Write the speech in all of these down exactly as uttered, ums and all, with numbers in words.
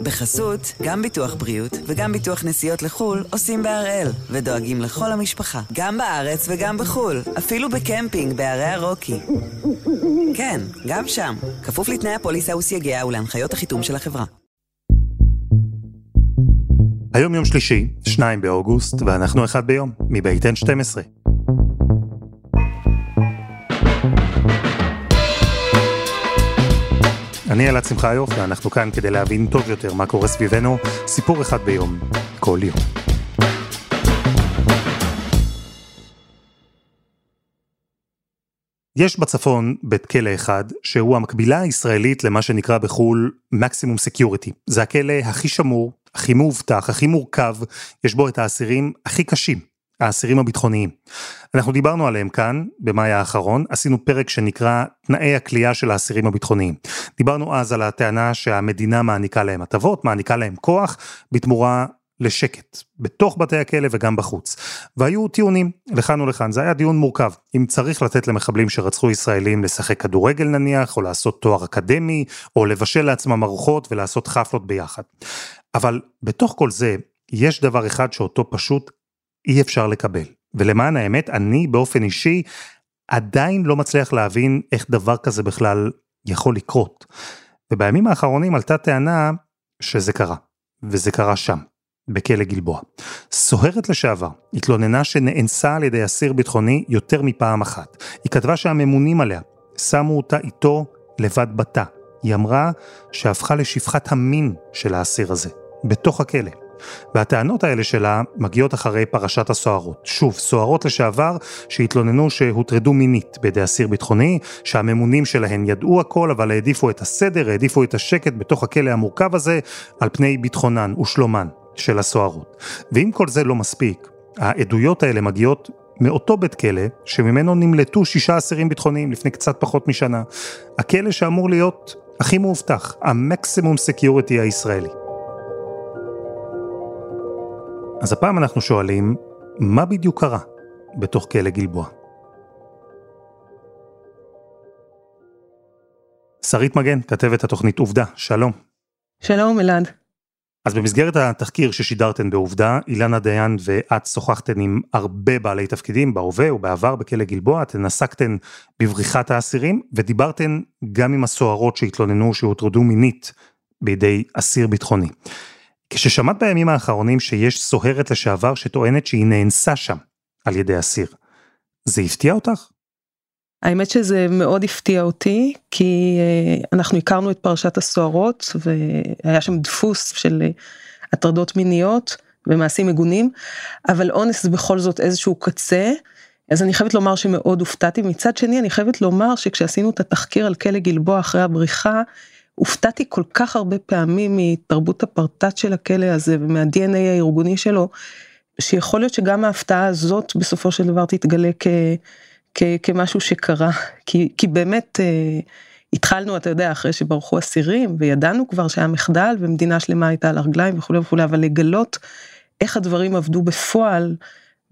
בחסות, גם ביטוח בריאות וגם ביטוח נסיעות לחול עושים באריאל, ודואגים לכל המשפחה, גם בארץ וגם בחול, אפילו בקמפינג בערי הרוקי. כן, גם שם, כפוף לתנאי הפוליסה וסייגיה ולהנחיות החיתום של החברה. היום יום שלישי, שניים באוגוסט, ואנחנו אחד ביום, מבית שתים עשרה. אני אלעד שמחיוף, ואנחנו כאן כדי להבין טוב יותר מה קורה סביבנו, סיפור אחד ביום, כל יום. יש בצפון בית כלא אחד, שהוא המקבילה הישראלית למה שנקרא בחול מקסימום סקיוריטי. זה הכלא הכי שמור, הכי מאובטח, הכי מורכב, יש בו את האסירים הכי קשים, האסירים הביטחוניים. אנחנו דיברנו עליהם כאן, במאי האחרון, עשינו פרק שנקרא תנאי הכלייה של האסירים הביטחוניים. דיברנו אז על הטענה שהמדינה מעניקה להם הטבות, מעניקה להם כוח, בתמורה לשקט, בתוך בתי הכלא וגם בחוץ. והיו טיעונים, לכאן ולכאן, זה היה דיון מורכב, אם צריך לתת למחבלים שרצחו ישראלים לשחק כדורגל נניח, או לעשות תואר אקדמי, או לבשל לעצמם ארוחות ולעשות חפלות ביחד. אבל בתוך כל זה, יש דבר אחד שאותו פשוט אי אפשר לקבל. ולמען האמת, אני באופן אישי עדיין לא מצליח להבין איך דבר כזה בכלל יכול לקרות. ובימים האחרונים עלתה טענה שזה קרה, וזה קרה שם. בכלא גלבוע. סוהרת לשעבר התלוננה שנאנסה על ידי אסיר ביטחוני יותר מפעם אחת. היא כתבה שהממונים עליה שמו אותה איתו לבד בתא. היא אמרה שהפכה לשפחת המין של האסיר הזה, בתוך הכלא. והטענות האלה שלה מגיעות אחרי פרשת הסוהרות. שוב, סוהרות לשעבר שהתלוננו שהוטרדו מינית בידי אסיר ביטחוני, שהממונים שלהן ידעו הכל, אבל העדיפו את הסדר, העדיפו את השקט בתוך הכלא המורכב הזה, על פני ביטחונן ושלומן. של הסוהרות. ואם כל זה לא מספיק, העדויות האלה מגיעות מאותו בית כלא, שממנו נמלטו שישה אסירים ביטחוניים לפני קצת פחות משנה. הכלא שאמור להיות הכי מאובטח, המקסימום סקיוריטי הישראלי. אז הפעם אנחנו שואלים, מה בדיוק קרה בתוך כלא גלבוע? שרית מגן, כתבת התוכנית עובדה, שלום. שלום אלעד. אז במסגרת התחקיר ששידרתן בעובדה, אילנה דיין ואת שוחחתן עם הרבה בעלי תפקידים בהווה ובעבר בכלא גלבוע, אתן עסקתן בבריחת האסירים, ודיברתן גם עם הסוהרות שהתלוננו שהוטרדו מינית בידי אסיר ביטחוני. כששמעת בימים האחרונים שיש סוהרת לשעבר שטוענת שהיא נאנסה שם על ידי אסיר, זה הפתיע אותך? האמת שזה מאוד הפתיע אותי, כי אנחנו הכרנו את פרשת הסוהרות, והיה שם דפוס של הטרדות מיניות ומעשים מגונים, אבל אונס בכל זאת איזשהו קצה, אז אני חייבת לומר שמאוד הופתעתי. מצד שני, אני חייבת לומר שכשעשינו את התחקיר על כלא גלבוע אחרי הבריחה, הופתעתי כל כך הרבה פעמים מתרבות הפרטת של הכלא הזה, ומהדי-אן-איי הארגוני שלו, שיכול להיות שגם ההפתעה הזאת בסופו של דבר תתגלה כ... כמשהו שקרה, כי, כי באמת אה, התחלנו, אתה יודע, אחרי שברחו אסירים, וידענו כבר שהיה מחדל, ומדינה שלמה הייתה על הרגליים וכו' וכו', אבל לגלות איך הדברים עבדו בפועל,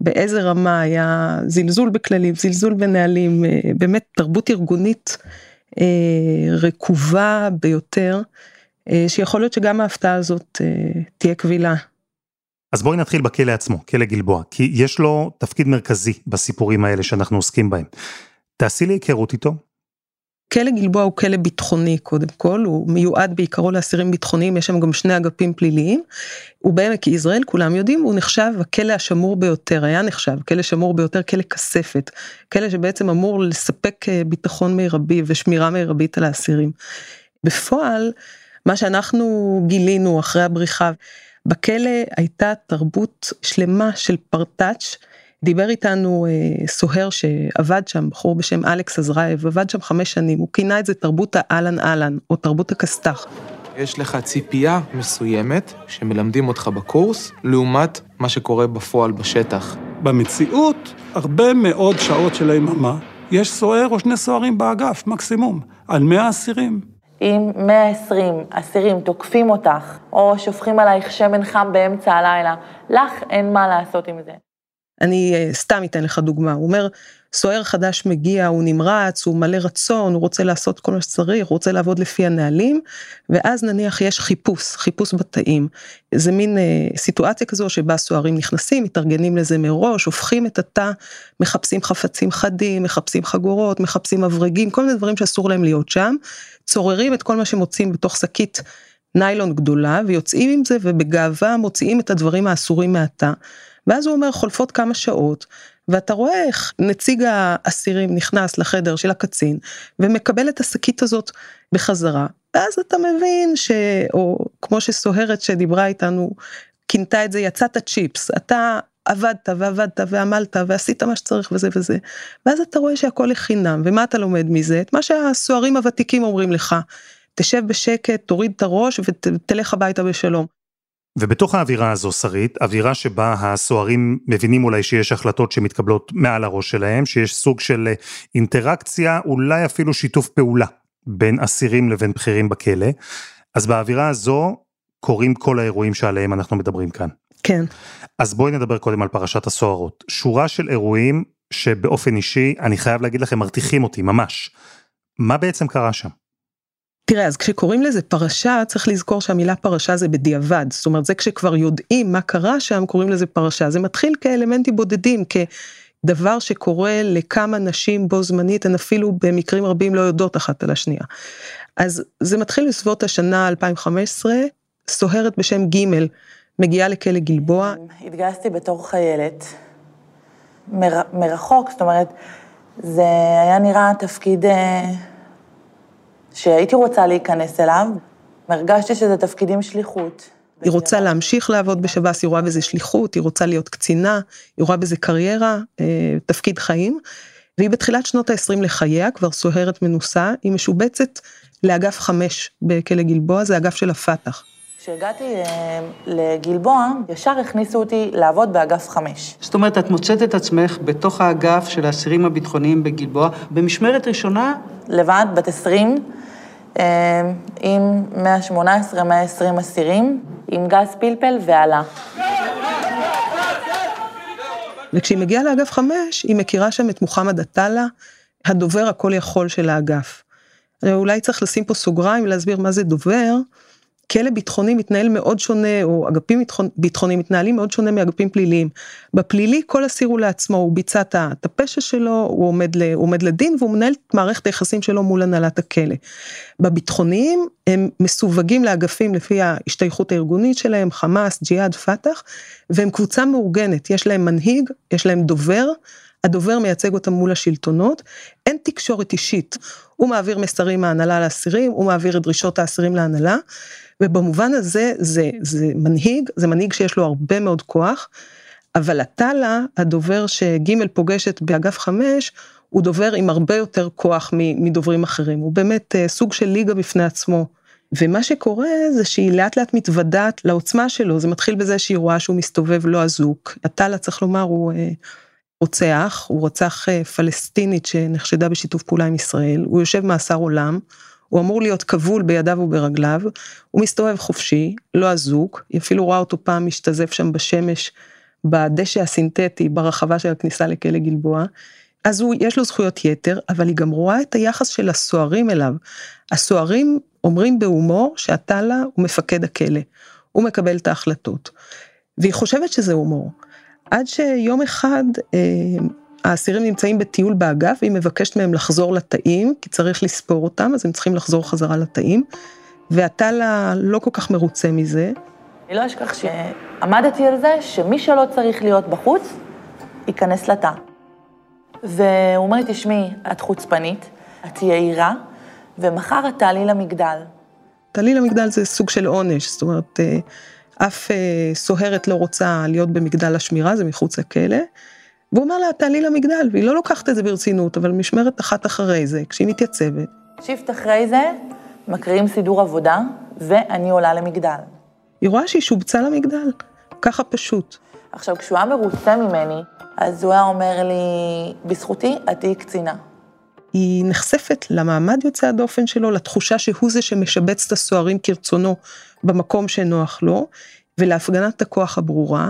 באיזה רמה היה זלזול בכללים, זלזול בנהלים, אה, באמת תרבות ארגונית אה, רקובה ביותר, אה, שיכול להיות שגם ההפתעה הזאת אה, תהיה קבילה. אז בואי נתחיל בכלא עצמו, כלא גלבוע, כי יש לו תפקיד מרכזי בסיפורים האלה שאנחנו עוסקים בהם. תעשי לי היכרות איתו? כלא גלבוע הוא כלא ביטחוני קודם כל, הוא מיועד בעיקרו לאסירים ביטחוניים, יש שם גם שני אגפים פליליים, ובעמק ישראל כולם יודעים, הוא נחשב הכלא השמור ביותר, היה נחשב, כלא שמור ביותר, כלא כספת, כלא שבעצם אמור לספק ביטחון מרבי ושמירה מרבית על האסירים. בפועל, מה שאנחנו גילינו אחרי הבריחה, בכלא הייתה תרבות שלמה של פרטאץ', דיבר איתנו אה, סוהר שעבד שם, בחור בשם אלכס עזרייב, עבד שם חמש שנים, הוא כינה את זה תרבות האלן אלן, או תרבות הקסטח. יש לך ציפייה מסוימת שמלמדים אותך בקורס, לעומת מה שקורה בפועל בשטח. במציאות, הרבה מאוד שעות של היממה, יש סוהר או שני סוהרים באגף, מקסימום, על מאה אסירים. אם מאה ועשרים אסירים תוקפים אותך, או שופכים עלייך שמן חם באמצע הלילה, לך אין מה לעשות עם זה. אני סתם אתן לך דוגמה, הוא אומר, סוער חדש מגיע, הוא נמרץ, הוא מלא רצון, הוא רוצה לעשות כל מה שצריך, הוא רוצה לעבוד לפי הנהלים, ואז נניח יש חיפוש, חיפוש בתאים. זה מין אה, סיטואציה כזו שבה סוערים נכנסים, מתארגנים לזה מראש, הופכים את התא, מחפשים חפצים חדים, מחפשים חגורות, מחפשים מברגים, כל מיני דברים שאסור להם להיות שם, צוררים את כל מה שמוצאים בתוך שקית ניילון גדולה, ויוצאים עם זה, ובגאווה מוציאים את הדברים האסורים מהתא. ואז הוא אומר, חולפות כמה שעות, ואתה רואה איך נציג האסירים נכנס לחדר של הקצין, ומקבל את השקית הזאת בחזרה. ואז אתה מבין ש... או כמו שסוהרת שדיברה איתנו, כינתה את זה, יצאת צ'יפס, אתה עבדת ועבדת ועמלת ועשית מה שצריך וזה וזה. ואז אתה רואה שהכל לחינם, ומה אתה לומד מזה? את מה שהסוהרים הוותיקים אומרים לך, תשב בשקט, תוריד את הראש ותלך הביתה בשלום. ובתוך האווירה הזו, שרית, אווירה שבה הסוהרים מבינים אולי שיש החלטות שמתקבלות מעל הראש שלהם, שיש סוג של אינטראקציה, אולי אפילו שיתוף פעולה בין אסירים לבין בכירים בכלא. אז באווירה הזו קורים כל האירועים שעליהם אנחנו מדברים כאן. כן. אז בואי נדבר קודם על פרשת הסוהרות. שורה של אירועים שבאופן אישי, אני חייב להגיד לכם, מרתיחים אותי ממש. מה בעצם קרה שם? תראה, אז כשקוראים לזה פרשה, צריך לזכור שהמילה פרשה זה בדיעבד, זאת אומרת, זה כשכבר יודעים מה קרה שם, קוראים לזה פרשה, זה מתחיל כאלמנטים בודדים, כדבר שקורה לכמה נשים בו זמנית, הן אפילו במקרים רבים לא יודעות אחת על השנייה. אז זה מתחיל בסביבות השנה אלפיים וחמש עשרה, סוהרת בשם ג' מגיעה לכלא גלבוע. התגייסתי בתור חיילת, מר... מרחוק, זאת אומרת, זה היה נראה תפקיד... שהייתי רוצה להיכנס אליו, מרגשתי שזה תפקידים שליחות. היא רוצה להמשיך לעבוד בשב"ס, היא רואה בזה שליחות, היא רוצה להיות קצינה, היא רואה בזה קריירה, תפקיד חיים, והיא בתחילת שנות ה-עשרים לחייה, כבר סוהרת מנוסה, היא משובצת לאגף חמש בכלא גלבוע, זה אגף של הפתח. כשהגעתי לגלבוע, ישר הכניסו אותי לעבוד באגף חמש. זאת אומרת, את מוצאת את עצמך בתוך האגף של האסירים הביטחוניים בגלבוע, במשמרת ראשונה... לבד, בת עשרים, עם מאה שמונה עשרה מאה עשרים אסירים, עם גז פלפל ועלה. וכשהיא מגיעה לאגף חמש, היא מכירה שם את מוחמד עטאללה, הדובר הכל יכול של האגף. אולי צריך לשים פה סוגריים ולהסביר מה זה דובר, כלא ביטחוני מתנהל מאוד שונה, או אגפים ביטחוניים מתנהלים מאוד שונה מאגפים פליליים. בפלילי כל אסיר הוא לעצמו, הוא ביצע את הפשע שלו, הוא עומד, ל, הוא עומד לדין, והוא מנהל את מערכת היחסים שלו מול הנהלת הכלא. בביטחוניים הם מסווגים לאגפים לפי ההשתייכות הארגונית שלהם, חמאס, ג'יהאד, פתח, והם קבוצה מאורגנת, יש להם מנהיג, יש להם דובר, הדובר מייצג אותם מול השלטונות, אין תקשורת אישית, הוא מעביר מסרים מההנהלה לאסירים, הוא מעביר את דרישות האסירים להנהלה, ובמובן הזה זה, זה מנהיג, זה מנהיג שיש לו הרבה מאוד כוח, אבל עטאללה, הדובר שג' פוגשת באגף חמש, הוא דובר עם הרבה יותר כוח מדוברים אחרים, הוא באמת סוג של ליגה בפני עצמו, ומה שקורה זה שהיא לאט לאט מתוודעת לעוצמה שלו, זה מתחיל בזה שהיא רואה שהוא מסתובב לא אזוק, עטאללה צריך לומר הוא... רוצח, הוא רוצח פלסטינית שנחשדה בשיתוף פעולה עם ישראל, הוא יושב מאסר עולם, הוא אמור להיות כבול בידיו וברגליו, הוא מסתובב חופשי, לא אזוק, היא אפילו רואה אותו פעם משתזף שם בשמש, בדשא הסינתטי, ברחבה של הכניסה לכלא גלבוע, אז הוא, יש לו זכויות יתר, אבל היא גם רואה את היחס של הסוהרים אליו, הסוהרים אומרים בהומור שעטאללה הוא מפקד הכלא, הוא מקבל את ההחלטות, והיא חושבת שזה הומור, עד שיום אחד האסירים נמצאים בטיול באגף, והיא מבקשת מהם לחזור לתאים, כי צריך לספור אותם, אז הם צריכים לחזור חזרה לתאים, ועטאללה לא כל כך מרוצה מזה. אני לא אשכח שעמדתי על זה, שמי שלא צריך להיות בחוץ, ייכנס לתא. והוא אומר לי, תשמעי, את חוצפנית, את יעירה, ומחר את תעלי למגדל. תעלי למגדל זה סוג של עונש, זאת אומרת... אף סוהרת לא רוצה להיות במגדל השמירה, זה מחוץ לכלא, והוא אומר לה, תעלי למגדל, והיא לא לוקחת את זה ברצינות, אבל משמרת אחת אחרי זה, כשהיא מתייצבת. שיפט אחרי זה, מקריאים סידור עבודה, ואני עולה למגדל. היא רואה שהיא שובצה למגדל, ככה פשוט. עכשיו, כשהוא היה מרוצה ממני, אז הוא היה אומר לי, בזכותי, את היא קצינה. היא נחשפת למעמד יוצא הדופן שלו, לתחושה שהוא זה שמשבץ את הסוהרים כרצונו במקום שנוח לו, ולהפגנת הכוח הברורה,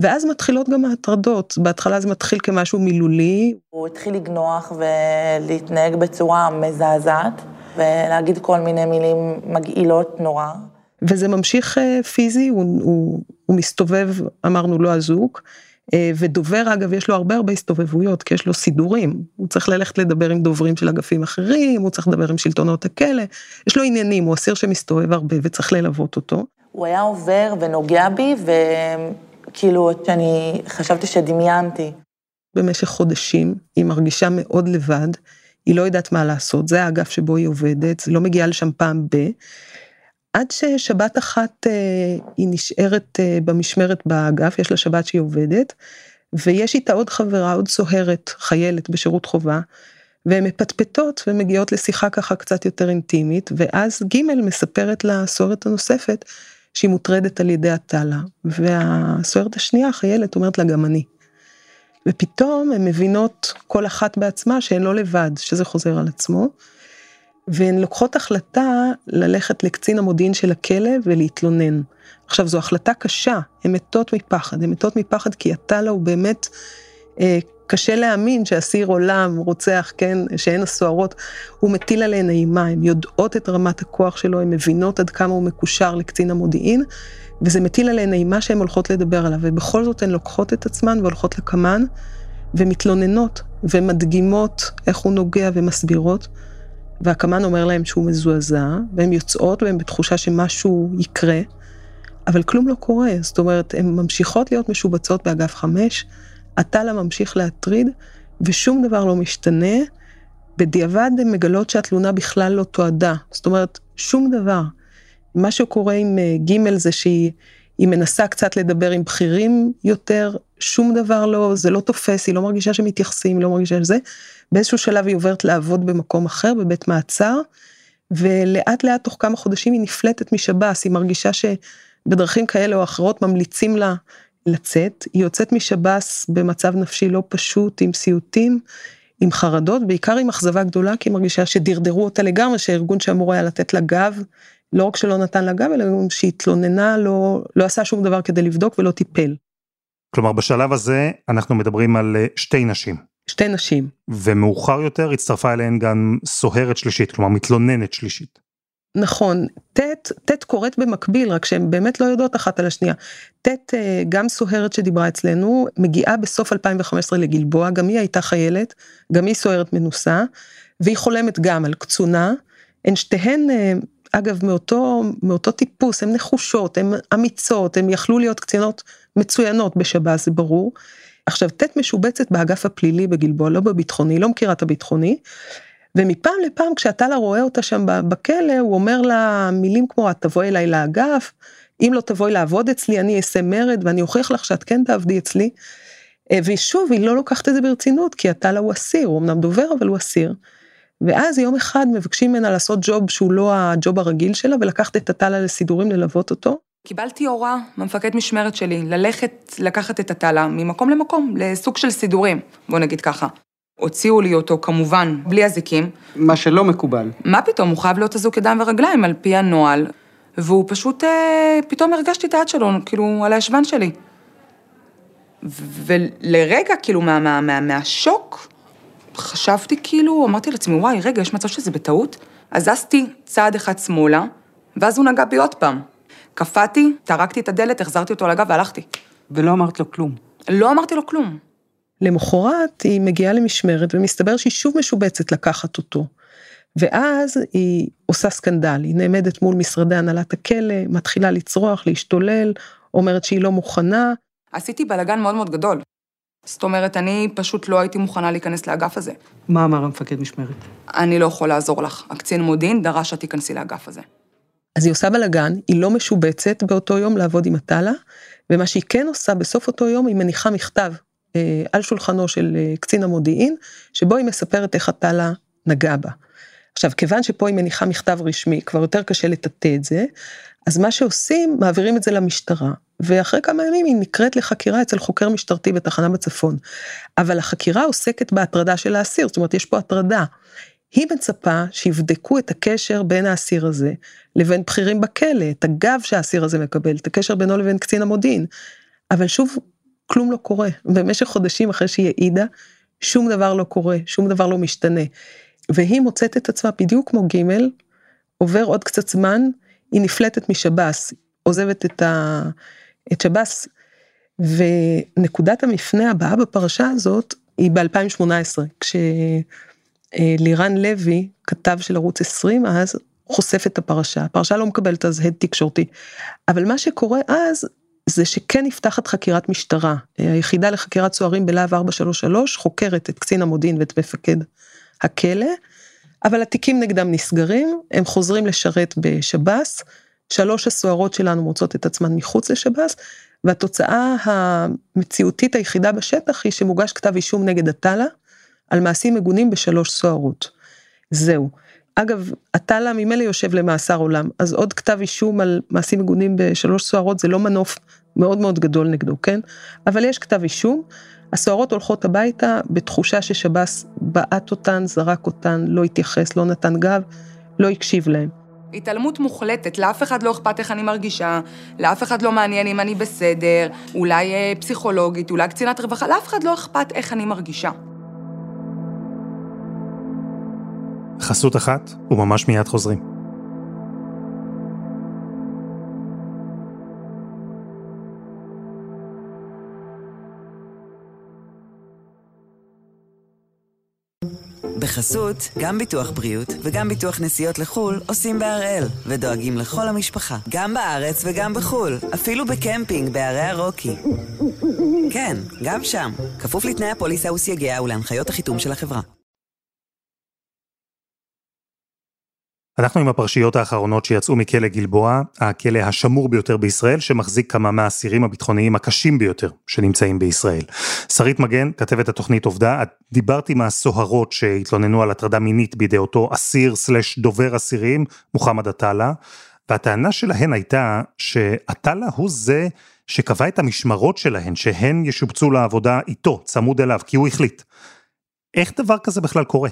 ואז מתחילות גם ההטרדות. בהתחלה זה מתחיל כמשהו מילולי. הוא התחיל לגנוח ולהתנהג בצורה מזעזעת, ולהגיד כל מיני מילים מגעילות נורא. וזה ממשיך פיזי, הוא, הוא, הוא מסתובב, אמרנו לו הזוג, ודובר אגב יש לו הרבה הרבה הסתובבויות, כי יש לו סידורים, הוא צריך ללכת לדבר עם דוברים של אגפים אחרים, הוא צריך לדבר עם שלטונות הכלא, יש לו עניינים, הוא אסיר שמסתובב הרבה וצריך ללוות אותו. הוא היה עובר ונוגע בי, וכאילו שאני חשבתי שדמיינתי. במשך חודשים היא מרגישה מאוד לבד, היא לא יודעת מה לעשות, זה האגף שבו היא עובדת, זה לא מגיעה לשם פעם ב... עד ששבת אחת היא נשארת במשמרת באגף, יש לה שבת שהיא עובדת, ויש איתה עוד חברה, עוד סוהרת, חיילת בשירות חובה, והן מפטפטות ומגיעות לשיחה ככה קצת יותר אינטימית, ואז ג' מספרת לסוהרת הנוספת שהיא מוטרדת על ידי עטלה, והסוהרת השנייה, החיילת, אומרת לה גם אני. ופתאום הן מבינות כל אחת בעצמה שהן לא לבד, שזה חוזר על עצמו, והן לוקחות החלטה ללכת לקצין המודיעין של הכלא ולהתלונן. עכשיו, זו החלטה קשה, הן מתות מפחד, הן מתות מפחד כי עטלה הוא באמת אה, קשה להאמין שאסיר עולם רוצח, כן, שהן הסוהרות, הוא מטיל עליהן אימה, הן יודעות את רמת הכוח שלו, הן מבינות עד כמה הוא מקושר לקצין המודיעין, וזה מטיל עליהן אימה שהן הולכות לדבר עליו, ובכל זאת הן לוקחות את עצמן והולכות לקמן, ומתלוננות ומדגימות איך הוא נוגע ומסבירות, והקמן אומר להם שהוא מזועזע, והן יוצאות והן בתחושה שמשהו יקרה, אבל כלום לא קורה, זאת אומרת, הן ממשיכות להיות משובצות באגף חמש, עטלה ממשיך להטריד, ושום דבר לא משתנה, בדיעבד הן מגלות שהתלונה בכלל לא תועדה, זאת אומרת, שום דבר. מה שקורה עם ג' זה שהיא מנסה קצת לדבר עם בכירים יותר, שום דבר לא, זה לא תופס, היא לא מרגישה שמתייחסים, היא לא מרגישה שזה, באיזשהו שלב היא עוברת לעבוד במקום אחר, בבית מעצר, ולאט לאט תוך כמה חודשים היא נפלטת משב"ס, היא מרגישה שבדרכים כאלה או אחרות ממליצים לה לצאת, היא יוצאת משב"ס במצב נפשי לא פשוט, עם סיוטים, עם חרדות, בעיקר עם אכזבה גדולה, כי היא מרגישה שדרדרו אותה לגמרי, שהארגון שאמור היה לתת לה גב, לא רק שלא נתן לה גב, אלא שהיא התלוננה, לא, לא עשה שום דבר כדי לבדוק ולא טיפל. כלומר, בשלב הזה אנחנו מדברים על שתי נשים. שתי נשים. ומאוחר יותר הצטרפה אליהן גם סוהרת שלישית, כלומר מתלוננת שלישית. נכון, תת, תת קוראת במקביל, רק שהן באמת לא יודעות אחת על השנייה. תת, גם סוהרת שדיברה אצלנו, מגיעה בסוף אלפיים וחמש עשרה לגלבוע, גם היא הייתה חיילת, גם היא סוהרת מנוסה, והיא חולמת גם על קצונה, הן שתיהן... אגב, מאותו, מאותו טיפוס, הן נחושות, הן אמיצות, הן יכלו להיות קצינות מצוינות בשב"ס, זה ברור. עכשיו, תת משובצת באגף הפלילי בגלבוע, לא בביטחוני, לא מכירה את הביטחוני, ומפעם לפעם, כשעטלה רואה אותה שם בכלא, הוא אומר לה מילים כמו, את תבואי אליי לאגף, אם לא תבואי לעבוד אצלי, אני אעשה מרד, ואני אוכיח לך שאת כן תעבדי אצלי, ושוב, היא לא לוקחת את זה ברצינות, כי עטלה הוא אסיר, הוא אמנם דובר, אבל הוא אסיר. ואז יום אחד מבקשים ממנה לעשות ג'וב שהוא לא הג'וב הרגיל שלה, ולקחת את עטלה לסידורים ללוות אותו. קיבלתי הוראה מהמפקד משמרת שלי, ללכת לקחת את עטלה ממקום למקום, לסוג של סידורים, בוא נגיד ככה. הוציאו לי אותו כמובן, בלי הזיקים. מה שלא מקובל. מה פתאום, הוא חייב להיות אזוק ידיים ורגליים על פי הנוהל, והוא פשוט, אה, פתאום הרגשתי את היד שלו, כאילו על הישבן שלי. ולרגע, כאילו מה, מה, מה, מהשוק, חשבתי כאילו, אמרתי לעצמי, וואי, רגע, יש מצב שזה בטעות? אז עזתי צעד אחד שמאלה, ואז הוא נגע בי עוד פעם. קפאתי, טרקתי את הדלת, החזרתי אותו לגב והלכתי. ולא אמרת לו כלום. לא אמרתי לו כלום. למחרת היא מגיעה למשמרת, ומסתבר שהיא שוב משובצת לקחת אותו. ואז היא עושה סקנדל, היא נעמדת מול משרדי הנהלת הכלא, מתחילה לצרוח, להשתולל, אומרת שהיא לא מוכנה. עשיתי בלגן מאוד מאוד גדול. זאת אומרת, אני פשוט לא הייתי מוכנה להיכנס לאגף הזה. מה אמר המפקד משמרת? אני לא יכול לעזור לך. הקצין מודיעין דרש שתיכנסי לאגף הזה. אז היא עושה בלגן, היא לא משובצת באותו יום לעבוד עם עטלה, ומה שהיא כן עושה בסוף אותו יום, היא מניחה מכתב אה, על שולחנו של אה, קצין המודיעין, שבו היא מספרת איך עטלה נגע בה. עכשיו, כיוון שפה היא מניחה מכתב רשמי, כבר יותר קשה לטטא את זה, אז מה שעושים, מעבירים את זה למשטרה. ואחרי כמה ימים היא נקראת לחקירה אצל חוקר משטרתי בתחנה בצפון. אבל החקירה עוסקת בהטרדה של האסיר, זאת אומרת, יש פה הטרדה. היא מצפה שיבדקו את הקשר בין האסיר הזה לבין בכירים בכלא, את הגב שהאסיר הזה מקבל, את הקשר בינו לבין קצין המודיעין. אבל שוב, כלום לא קורה. במשך חודשים אחרי שהיא העידה, שום דבר לא קורה, שום דבר לא משתנה. והיא מוצאת את עצמה בדיוק כמו גימל, עובר עוד קצת זמן, היא נפלטת משבס, עוזבת את, ה... את שבס, ונקודת המפנה הבאה בפרשה הזאת, היא ב-אלפיים שמונה עשרה, כשלירן לוי, כתב של ערוץ עשרים, אז חושף את הפרשה, הפרשה לא מקבלת אז הד תקשורתי, אבל מה שקורה אז, זה שכן נפתחת חקירת משטרה, היחידה לחקירת סוהרים בלהב ארבע שלוש שלוש, חוקרת את קצין המודיעין ואת מפקד הכלא, אבל התיקים נגדם נסגרים, הם חוזרים לשרת בשב"ס, שלוש הסוהרות שלנו מוצאות את עצמן מחוץ לשב"ס, והתוצאה המציאותית היחידה בשטח, היא שמוגש כתב אישום נגד עטאללה, על מעשים מגונים בשלוש סוהרות. זהו. אגב, עטאללה ממילא יושב למאסר עולם, אז עוד כתב אישום על מעשים מגונים בשלוש סוהרות, זה לא מנוף מאוד מאוד גדול נגדו, כן? אבל יש כתב אישום, הסוהרות הולכות הביתה בתחושה ששב"ס בעט אותן, זרק אותן, לא התייחס, לא נתן גב, לא הקשיב להם. התעלמות מוחלטת, לאף אחד לא אכפת איך אני מרגישה, לאף אחד לא מעניין אם אני בסדר, אולי פסיכולוגית, אולי קצינת רווחה, לאף אחד לא אכפת איך אני מרגישה. חסות אחת, וממש מיד חוזרים. בחסות, גם ביטוח בריאות וגם ביטוח נסיעות לחול עושים באריאל, ודואגים לכל המשפחה, גם בארץ וגם בחול, אפילו בקמפינג בערי הרוקי. כן, גם שם, כפוף לתנאי הפוליסה וסייגיה ולהנחיות החיתום של החברה. אנחנו עם הפרשיות האחרונות שיצאו מכלא גלבוע, הכלא השמור ביותר בישראל, שמחזיק כמה מהאסירים הביטחוניים הקשים ביותר שנמצאים בישראל. שרית מגן, כתבת התוכנית עובדה, את דיברת עם הסוהרות שהתלוננו על הטרדה מינית בידי אותו אסיר סלש דובר אסירים, מוחמד עטאללה, והטענה שלהן הייתה שעטאללה הוא זה שקבע את המשמרות שלהן, שהן ישובצו לעבודה איתו, צמוד אליו, כי הוא החליט. איך דבר כזה בכלל קורה?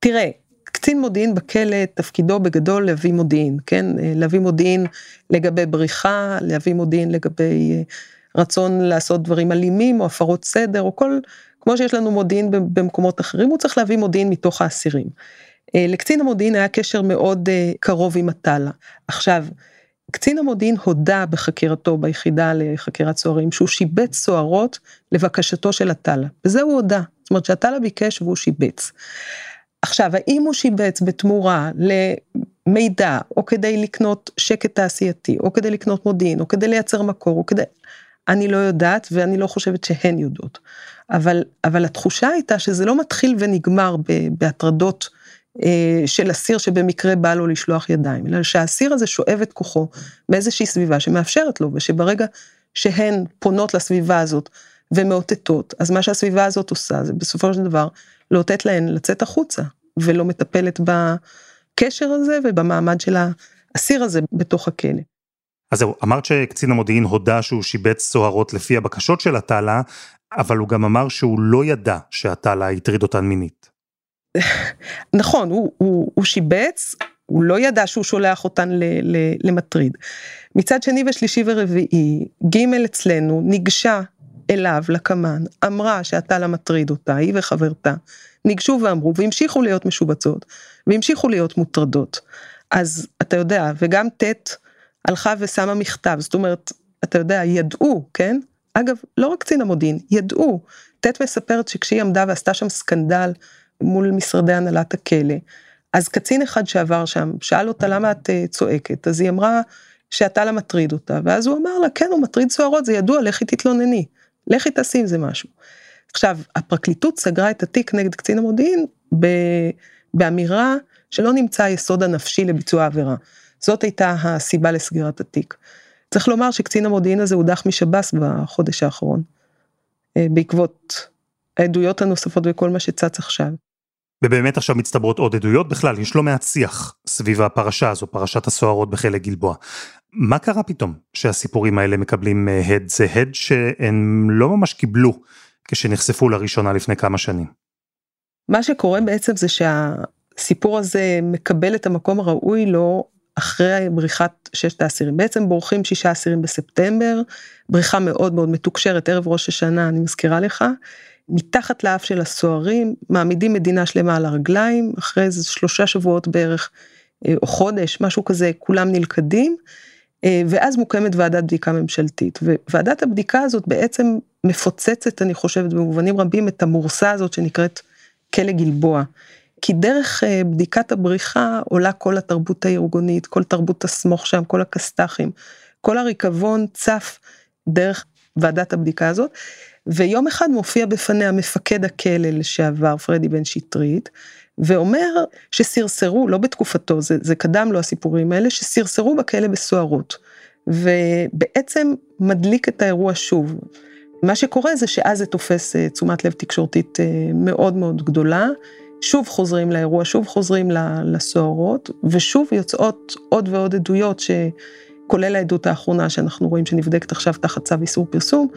תראה, קצין מודיעין בכלא, תפקידו בגדול להביא מודיעין, כן? להביא מודיעין לגבי בריחה, להביא מודיעין לגבי רצון לעשות דברים אלימים, או הפרות סדר, או כל, כמו שיש לנו מודיעין במקומות אחרים, הוא צריך להביא מודיעין מתוך האסירים. לקצין המודיעין היה קשר מאוד קרוב עם עטאללה. עכשיו, קצין המודיעין הודה בחקירתו ביחידה לחקירת סוהרים, שהוא שיבץ סוהרות לבקשתו של עטאללה. וזה הוא הודה. זאת אומרת שעטאללה ביקש והוא שיבץ. עכשיו, האם הוא שיבץ בתמורה למידע, או כדי לקנות שקט תעשייתי, או כדי לקנות מודיעין, או כדי לייצר מקור, או כדי... אני לא יודעת, ואני לא חושבת שהן יודעות. אבל, אבל התחושה הייתה שזה לא מתחיל ונגמר בהטרדות אה, של אסיר שבמקרה בא לו לשלוח ידיים, אלא שהאסיר הזה שואב את כוחו מאיזושהי סביבה שמאפשרת לו, ושברגע שהן פונות לסביבה הזאת ומאותתות, אז מה שהסביבה הזאת עושה, זה בסופו של דבר... לאותת להן לצאת החוצה, ולא מטפלת בקשר הזה, ובמעמד של האסיר הזה בתוך הכלא. אז זהו, אמרת שקצין המודיעין הודה שהוא שיבץ סוהרות לפי הבקשות של עטאללה, אבל הוא גם אמר שהוא לא ידע שעטאללה התריד אותן מינית. נכון, הוא, הוא, הוא שיבץ, הוא לא ידע שהוא שולח אותן ל, ל, למטריד. מצד שני ושלישי ורביעי, ג' אצלנו נגשה, אליו, לקמן, אמרה שעטאללה מטריד אותה, היא וחברתה, ניגשו ואמרו, והמשיכו להיות משובצות, והמשיכו להיות מוטרדות. אז אתה יודע, וגם תת הלכה ושמה מכתב, זאת אומרת, אתה יודע, ידעו, כן? אגב, לא רק קצין המודיעין, ידעו. תת מספרת שכשהיא עמדה ועשתה שם סקנדל מול משרדי הנהלת הכלא, אז קצין אחד שעבר שם, שאל אותה למה את צועקת, אז היא אמרה שעטאללה מטריד אותה, ואז הוא אמר לה, כן, הוא מטריד סוהרות, זה ידוע, לכי תתלונני. לכי תעשי עם זה משהו. עכשיו, הפרקליטות סגרה את התיק נגד קצין המודיעין, באמירה שלא נמצא היסוד הנפשי לביצוע עבירה. זאת הייתה הסיבה לסגירת התיק. צריך לומר שקצין המודיעין הזה הודח משב"ס בחודש האחרון, בעקבות העדויות הנוספות וכל מה שצץ עכשיו. ובאמת עכשיו מצטברות עוד עדויות, בכלל יש לא מעט שיח סביב הפרשה הזו, פרשת הסוהרות בכלא גלבוע. מה קרה פתאום שהסיפורים האלה מקבלים הד זה הד שהם לא ממש קיבלו כשנחשפו לראשונה לפני כמה שנים? מה שקורה בעצם זה שהסיפור הזה מקבל את המקום הראוי לו אחרי בריחת ששת העשירים, בעצם בורחים שישה עשירים בספטמבר, בריחה מאוד מאוד מתוקשרת, ערב ראש השנה, אני מזכירה לך, מתחת לאף של הסוערים, מעמידים מדינה שלמה על הרגליים, אחרי זה שלושה שבועות בערך, או חודש, משהו כזה, כולם נלכדים, ואז מוקמת ועדת בדיקה ממשלתית, וועדת הבדיקה הזאת בעצם מפוצצת, אני חושבת, במובנים רבים, את המורסה הזאת שנקראת כלא גלבוע, כי דרך בדיקת הבריחה עולה כל התרבות הארגונית, כל תרבות הסמוך שם, כל הקסטחים, כל הריקבון צף דרך ועדת הבדיקה הזאת, ויום אחד מופיע בפניה מפקד הכלא לשעבר, פרדי בן שטרית, ואומר שסרסרו, לא בתקופתו, זה, זה קדם לו הסיפורים האלה, שסרסרו בכלא בסוערות, ובעצם מדליק את האירוע שוב. מה שקורה זה שאז זה תופס תשומת לב תקשורתית מאוד מאוד גדולה, שוב חוזרים לאירוע, שוב חוזרים לסוערות, ושוב יוצאות עוד ועוד עדויות, שכולל העדות האחרונה שאנחנו רואים שנבדקת עכשיו תחת צו איסור פרסום,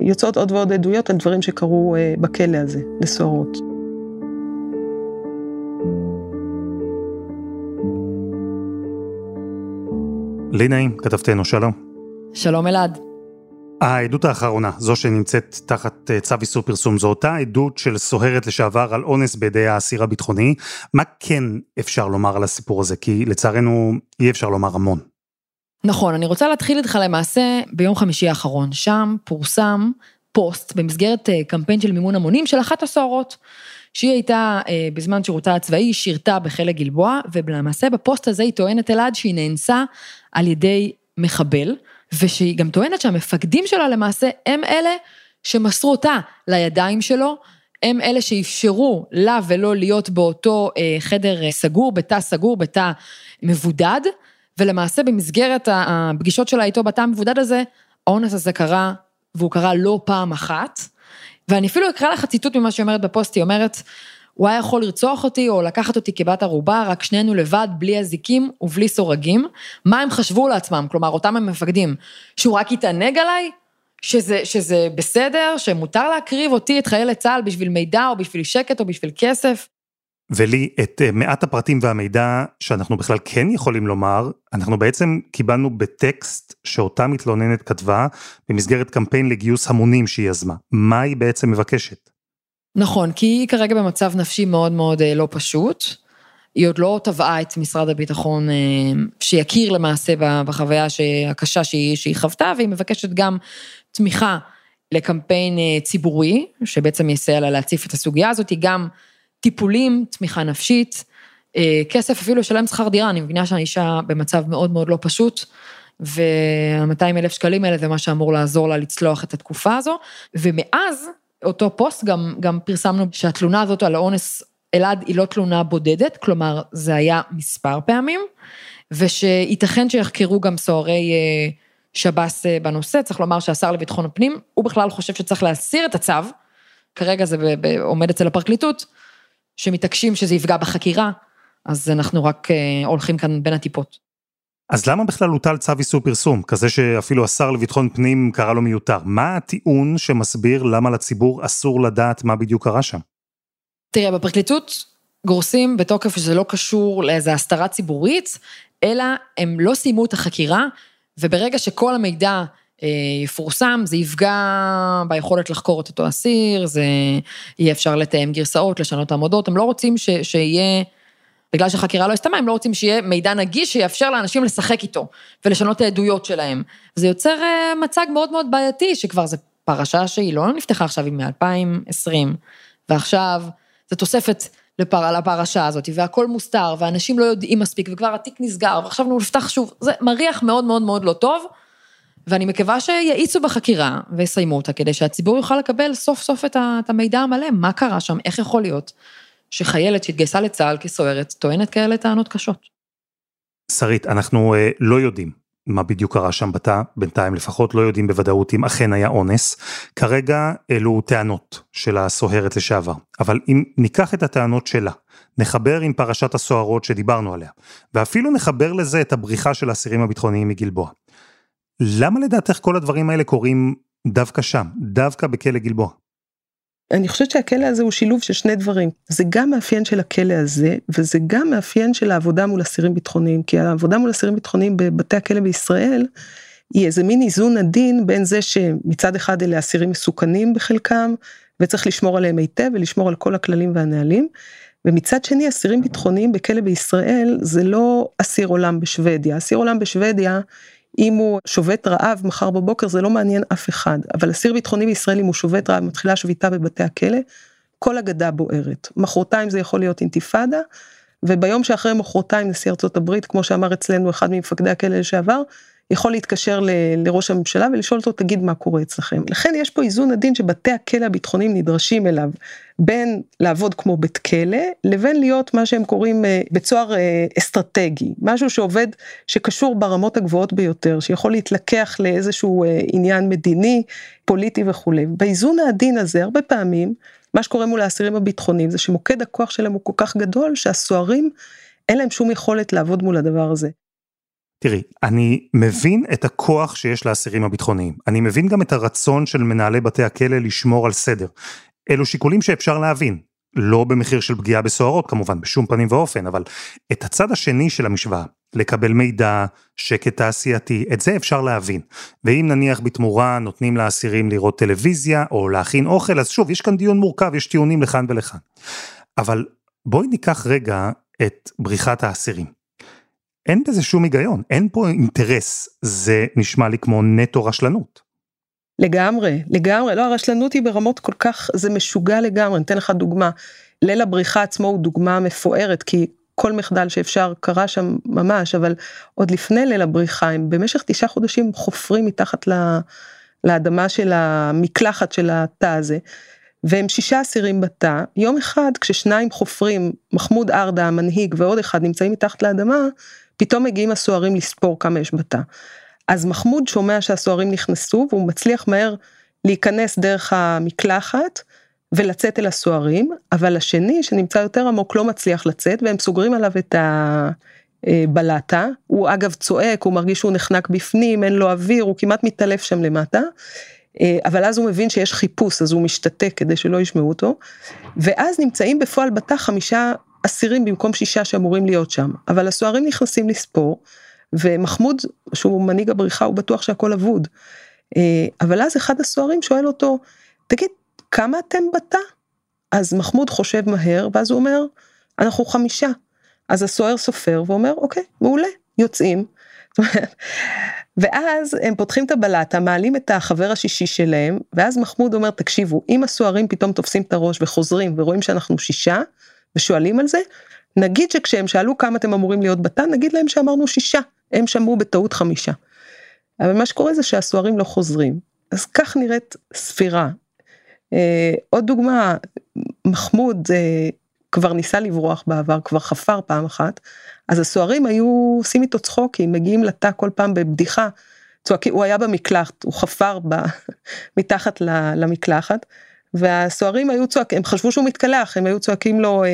יוצאות עוד ועוד עדויות על דברים שקרו בכלא הזה, לסוערות. לי נעים, כתבתנו, שלום. שלום אלעד. העדות האחרונה, זו שנמצאת תחת צו איסור פרסום, זו אותה עדות של סוהרת לשעבר על אונס בידי האסיר הביטחוני. מה כן אפשר לומר על הסיפור הזה? כי לצערנו אי אפשר לומר המון. נכון, אני רוצה להתחיל איתך למעשה ביום חמישי האחרון. שם פורסם פוסט במסגרת קמפיין של מימון המונים של אחת הסוהרות, שהיא הייתה בזמן שירותה הצבאי, שירתה בכלא גלבוע, ולמעשה בפוסט הזה היא טוענת אלעד שהיא נאנסה על ידי מחבל, ושהיא גם טוענת שהמפקדים שלה למעשה הם אלה שמסרו אותה לידיים שלו, הם אלה שאפשרו לה ולא להיות באותו חדר סגור, בתא סגור, בתא מבודד, ולמעשה במסגרת הפגישות שלה איתו בתא המבודד הזה, האונס הזה קרה, והוא קרה לא פעם אחת, ואני אפילו אקרא לך ציטוט ממה שהיא אומרת בפוסט, היא אומרת, הוא היה יכול לרצוח אותי או לקחת אותי כבת ערובה, רק שנינו לבד, בלי הזיקים ובלי סורגים. מה הם חשבו לעצמם? כלומר, אותם הם מפקדים, שהוא רק יתענג עליי, שזה, שזה בסדר, שמותר להקריב אותי את חיילת צה"ל בשביל מידע או בשביל שקט או בשביל כסף. ולי, את מעט הפרטים והמידע שאנחנו בכלל כן יכולים לומר, אנחנו בעצם קיבלנו בטקסט שאותה מתלוננת כתבה במסגרת קמפיין לגיוס המונים שהיא יזמה. מה היא בעצם מבקשת? נכון, כי היא כרגע במצב נפשי מאוד מאוד לא פשוט, היא עוד לא טבעה את משרד הביטחון שיכיר למעשה בחוויה הקשה שהיא, שהיא חוותה, והיא מבקשת גם תמיכה לקמפיין ציבורי, שבעצם יסייע לה להציף את הסוגיה הזאת, היא גם טיפולים, תמיכה נפשית, כסף אפילו לשלם שכר דירה, אני מבינה שהאישה במצב מאוד מאוד לא פשוט, וה-מאתיים אלף שקלים האלה זה מה שאמור לעזור לה לצלוח את התקופה הזו, ומאז, אותו פוסט, גם, גם פרסמנו שהתלונה הזאת על האונס אלעד היא לא תלונה בודדת, כלומר זה היה מספר פעמים, ושייתכן שיחקרו גם סוהרי שב"ס בנושא, צריך לומר שהשר לביטחון הפנים, הוא בכלל חושב שצריך להסיר את הצו, כרגע זה עומד אצל הפרקליטות, שמתעקשים שזה יפגע בחקירה, אז אנחנו רק הולכים כאן בין הטיפות. אז למה בכלל הוטל צו איסור פרסום, כזה שאפילו השר לביטחון פנים קרא לו מיותר? מה הטיעון שמסביר למה לציבור אסור לדעת מה בדיוק קרה שם? תראה, בפרקליטות גורסים בתוקף שזה לא קשור לאיזו הסתרה ציבורית, אלא הם לא סיימו את החקירה, וברגע שכל המידע יפורסם, זה יפגע ביכולת לחקור את אותו אסיר, זה יהיה אפשר לתאם גרסאות, לשנות העמודות, הם לא רוצים ש... שיהיה... בגלל שהחקירה לא הסתמה, הם לא רוצים שיהיה מידע נגיש שיאפשר לאנשים לשחק איתו, ולשנות העדויות שלהם. זה יוצר מצג מאוד מאוד בעייתי, שכבר זה פרשה שהיא לא נפתחה עכשיו, היא מ-אלפיים עשרים, ועכשיו זה תוספת לפרשה הזאת, והכל מוסתר, ואנשים לא יודעים מספיק, וכבר התיק נסגר, ועכשיו הוא נפתח שוב, זה מריח מאוד מאוד מאוד לא טוב, ואני מקווה שיעיצו בחקירה, ויסיימו אותה, כדי שהציבור יוכל לקבל סוף סוף את המידע המלא, מה קרה שם, איך יכול להיות שחיילת שהתגייסה לצה"ל כסוהרת, טוענת כאלה טענות קשות. שרית, אנחנו אה, לא יודעים מה בדיוק קרה שם בתא, בינתיים לפחות לא יודעים בוודאות אם אכן היה אונס. כרגע אלו טענות של הסוהרת לשעבר, אבל אם ניקח את הטענות שלה, נחבר עם פרשת הסוהרות שדיברנו עליה, ואפילו נחבר לזה את הבריחה של האסירים הביטחוניים מגלבוע. למה לדעתך כל הדברים האלה קורים דווקא שם, דווקא בכלא גלבוע? אני חושבת שהכלא הזה הוא שילוב של שני דברים. זה גם מאפיין של הכלא הזה, וזה גם מאפיין של העבודה מול אסירים ביטחוניים, כי העבודה מול אסירים ביטחוניים בבתי הכלא בישראל, היא איזה מין איזון עדין בין זה שמצד אחד אלה אסירים מסוכנים בחלקם, וצריך לשמור עליהם היטב, ולשמור על כל הכללים והנהלים, ומצד שני אסירים ביטחוניים בכלא בישראל, זה לא אסיר עולם בשוודיה. אסיר עולם בשוודיה, אם הוא שובת רעב מחר בבוקר, זה לא מעניין אף אחד. אבל אסיר ביטחוני בישראל, אם הוא שובת רעב, מתחילה שביתה בבתי הכלא, כל הגדה בוערת. מחרתיים זה יכול להיות אינתיפאדה, וביום שאחרי מחרתיים נשיא ארצות הברית, כמו שאמר אצלנו אחד ממפקדי הכלא לשעבר, יכול להתקשר ל- לראש הממשלה ולשאול אותו, תגיד מה קורה אצלכם. לכן יש פה איזון עדין שבתי הכלא הביטחוניים נדרשים אליו, בין לעבוד כמו בית כלא, לבין להיות מה שהם קוראים בצוהר אסטרטגי, משהו שעובד, שקשור ברמות הגבוהות ביותר, שיכול להתלקח לאיזשהו עניין מדיני, פוליטי וכו'. באיזון העדין הזה, הרבה פעמים, מה שקורה מול האסירים הביטחוניים, זה שמוקד הכוח שלהם הוא כל כך גדול, שהסוהרים אין להם שום יכולת לעבוד מול הדבר הזה. תראי, אני מבין את הכוח שיש לאסירים הביטחוניים. אני מבין גם את הרצון של מנהלי בתי הכלא לשמור על סדר. אלו שיקולים שאפשר להבין. לא במחיר של פגיעה בסוהרות, כמובן, בשום פנים ואופן, אבל את הצד השני של המשוואה, לקבל מידע, שקט תעשייתי, את זה אפשר להבין. ואם נניח בתמורה נותנים לאסירים לראות טלוויזיה, או להכין אוכל, אז שוב, יש כאן דיון מורכב, יש טיעונים לכאן ולכאן. אבל בואי ניקח רגע את בריחת האסירים. אין בזה שום היגיון, אין פה אינטרס, זה נשמע לי כמו נטו רשלנות. לגמרי, לגמרי, לא, הרשלנות היא ברמות כל כך, זה משוגע לגמרי, נתן לך דוגמה, ליל הבריחה עצמו הוא דוגמה מפוארת, כי כל מחדל שאפשר קרה שם ממש, אבל עוד לפני ליל הבריחה, הם במשך תשעה חודשים חופרים מתחת לה, לאדמה של המקלחת של התא הזה, והם שישה אסירים בתא, יום אחד כששניים חופרים, מחמוד ארדה המנהיג ועוד אחד נמצאים מתחת לאדמה, פתאום מגיעים הסוהרים לספור כמה יש בתא. אז מחמוד שומע שהסוהרים נכנסו, והוא מצליח מהר להיכנס דרך המקלחת, ולצאת אל הסוהרים, אבל השני שנמצא יותר עמוק לא מצליח לצאת, והם סוגרים עליו את הבלטה, הוא אגב צועק, הוא מרגיש שהוא נחנק בפנים, אין לו אוויר, הוא כמעט מתעלף שם למטה, אבל אז הוא מבין שיש חיפוש, אז הוא משתתק כדי שלא ישמעו אותו, ואז נמצאים בפועל בתא חמישה אסירים במקום שישה שאמורים להיות שם, אבל הסוהרים נכנסים לספור, ומחמוד, שהוא מנהיג הבריחה, הוא בטוח שהכל עבוד, אבל אז אחד הסוהרים שואל אותו, תגיד, כמה אתם בתא? אז מחמוד חושב מהר, ואז הוא אומר, אנחנו חמישה, אז הסוהר סופר ואומר, אוקיי, מעולה, יוצאים, ואז הם פותחים את הבלטה, מעלים את החבר השישי שלהם, ואז מחמוד אומר, תקשיבו, אם הסוהרים פתאום תופסים את הראש וחוזרים ורואים שאנחנו שישה, ושואלים על זה, נגיד שכשהם שאלו כמה אתם אמורים להיות בתא, נגיד להם שאמרנו שישה, הם שמעו בטעות חמישה. אבל מה שקורה זה שהסוהרים לא חוזרים, אז כך נראית ספירה. אה, עוד דוגמה, מחמוד אה, כבר ניסה לברוח בעבר, כבר חפר פעם אחת, אז הסוהרים היו עושים איתו צחוקים, מגיעים לתא כל פעם בבדיחה, צועקים, הוא היה במקלחת, הוא חפר ב, מתחת למקלחת, והסוהרים היו צועקים, הם חשבו שהוא מתקלח, הם היו צועקים לו,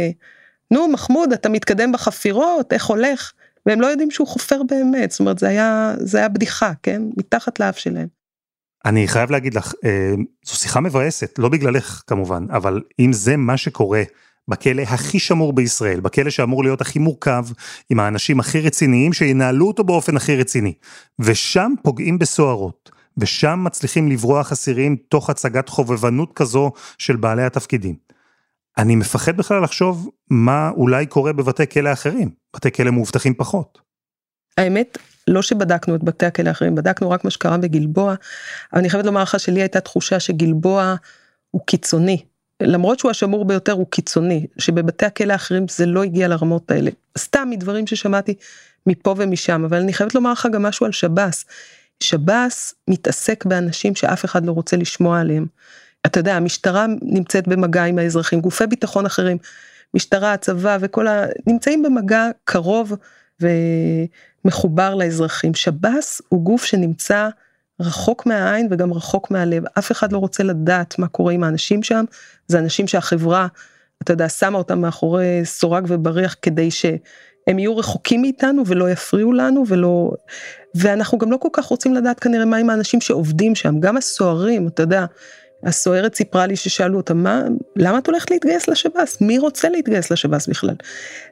נו מחמוד, אתה מתקדם בחפירות, איך הולך? והם לא יודעים שהוא חופר באמת, זאת אומרת, זה היה, זה היה בדיחה, כן? מתחת לאף שלהם. אני חייב להגיד לך, זו שיחה מבאסת, לא בגללך כמובן, אבל אם זה מה שקורה בכלא הכי שמור בישראל, בכלא שאמור להיות הכי מורכב, עם האנשים הכי רציניים, שינהלו אותו באופן הכי רציני, ושם פוגעים בסוהרות, ושם מצליחים לברוח אסירים תוך הצגת חובבנות כזו של בעלי התפקידים. אני מפחד בכלל לחשוב מה אולי קורה בבתי כלא אחרים, בתי כלא מאובטחים פחות. האמת, לא שבדקנו את בתי הכלא האחרים, בדקנו רק מה שקרה בגלבוע, אבל אני חייבת לומר לך שלי הייתה תחושה שגלבוע הוא קיצוני, למרות שהוא השמור ביותר הוא קיצוני, שבבתי הכלא האחרים זה לא הגיע לרמות האלה, סתם מדברים ששמעתי מפה ומשם, אבל אני חייבת לומר לך גם משהו על שב"ס, שב"ס מתעסק באנשים שאף אחד לא רוצה לשמוע עליהם. אתה יודע, המשטרה נמצאת במגע עם האזרחים, גופי ביטחון אחרים, משטרה, הצבא וכל ה... נמצאים במגע קרוב ומחובר לאזרחים. שב"ס הוא גוף שנמצא רחוק מהעין וגם רחוק מהלב. אף אחד לא רוצה לדעת מה קורה עם האנשים שם. זה אנשים שהחברה, אתה יודע, שמה אותם מאחורי סורג ובריח כדי ש... הם יהיו רחוקים מאיתנו ולא יפריעו לנו, ולא... ואנחנו גם לא כל כך רוצים לדעת כנראה מה עם האנשים שעובדים שם, גם הסוהרים, אתה יודע, הסוהרת סיפרה לי ששאלו אותה, מה, למה את הולכת להתגייס לשב"ס? מי רוצה להתגייס לשב"ס בכלל?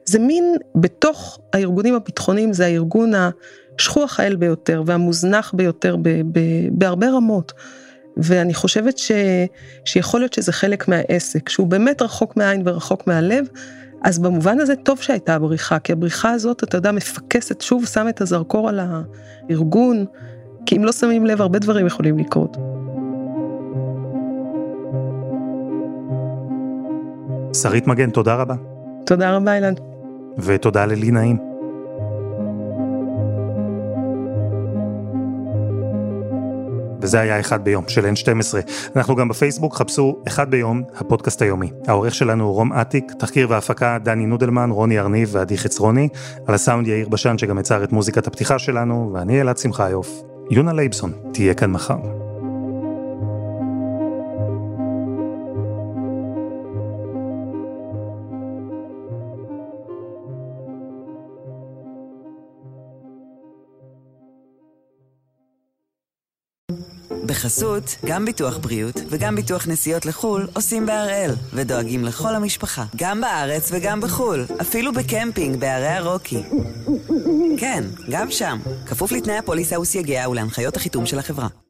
זה מין, בתוך הארגונים הביטחוניים, זה הארגון השכוח האל ביותר, והמוזנח ביותר ב, ב, בהרבה רמות. ואני חושבת ש, שיכול להיות שזה חלק מהעסק, שהוא באמת רחוק מהעין ורחוק מהלב, אז במובן הזה טוב שהייתה הבריחה, כי הבריחה הזאת, אתה יודע, מפקסת, שוב שם את הזרקור על הארגון, כי אם לא שמים לב, הרבה דברים יכולים לקרות. שרית מגן, תודה רבה. תודה רבה, אילן. ותודה ללי נעים. וזה היה אחד ביום של אן שתים עשרה. אנחנו גם בפייסבוק, חפשו אחד ביום, הפודקאסט היומי. העורך שלנו הוא רום עתיק, תחקיר והפקה דני נודלמן, רוני ארניב ועדי חצרוני, על הסאונד יאיר בשן שגם יצר את מוזיקת הפתיחה שלנו, ואני אלעד שמחיוף. יונה לייבסון תהיה כאן מחר. בחסות, גם ביטוח בריאות וגם ביטוח נסיעות לחול עושים באריאל ודואגים לכל המשפחה, גם בארץ וגם בחול, אפילו בקמפינג בערי הרוקי. כן, גם שם, כפוף לתנאי הפוליסה וסייגיה ולהנחיות החיתום של החברה.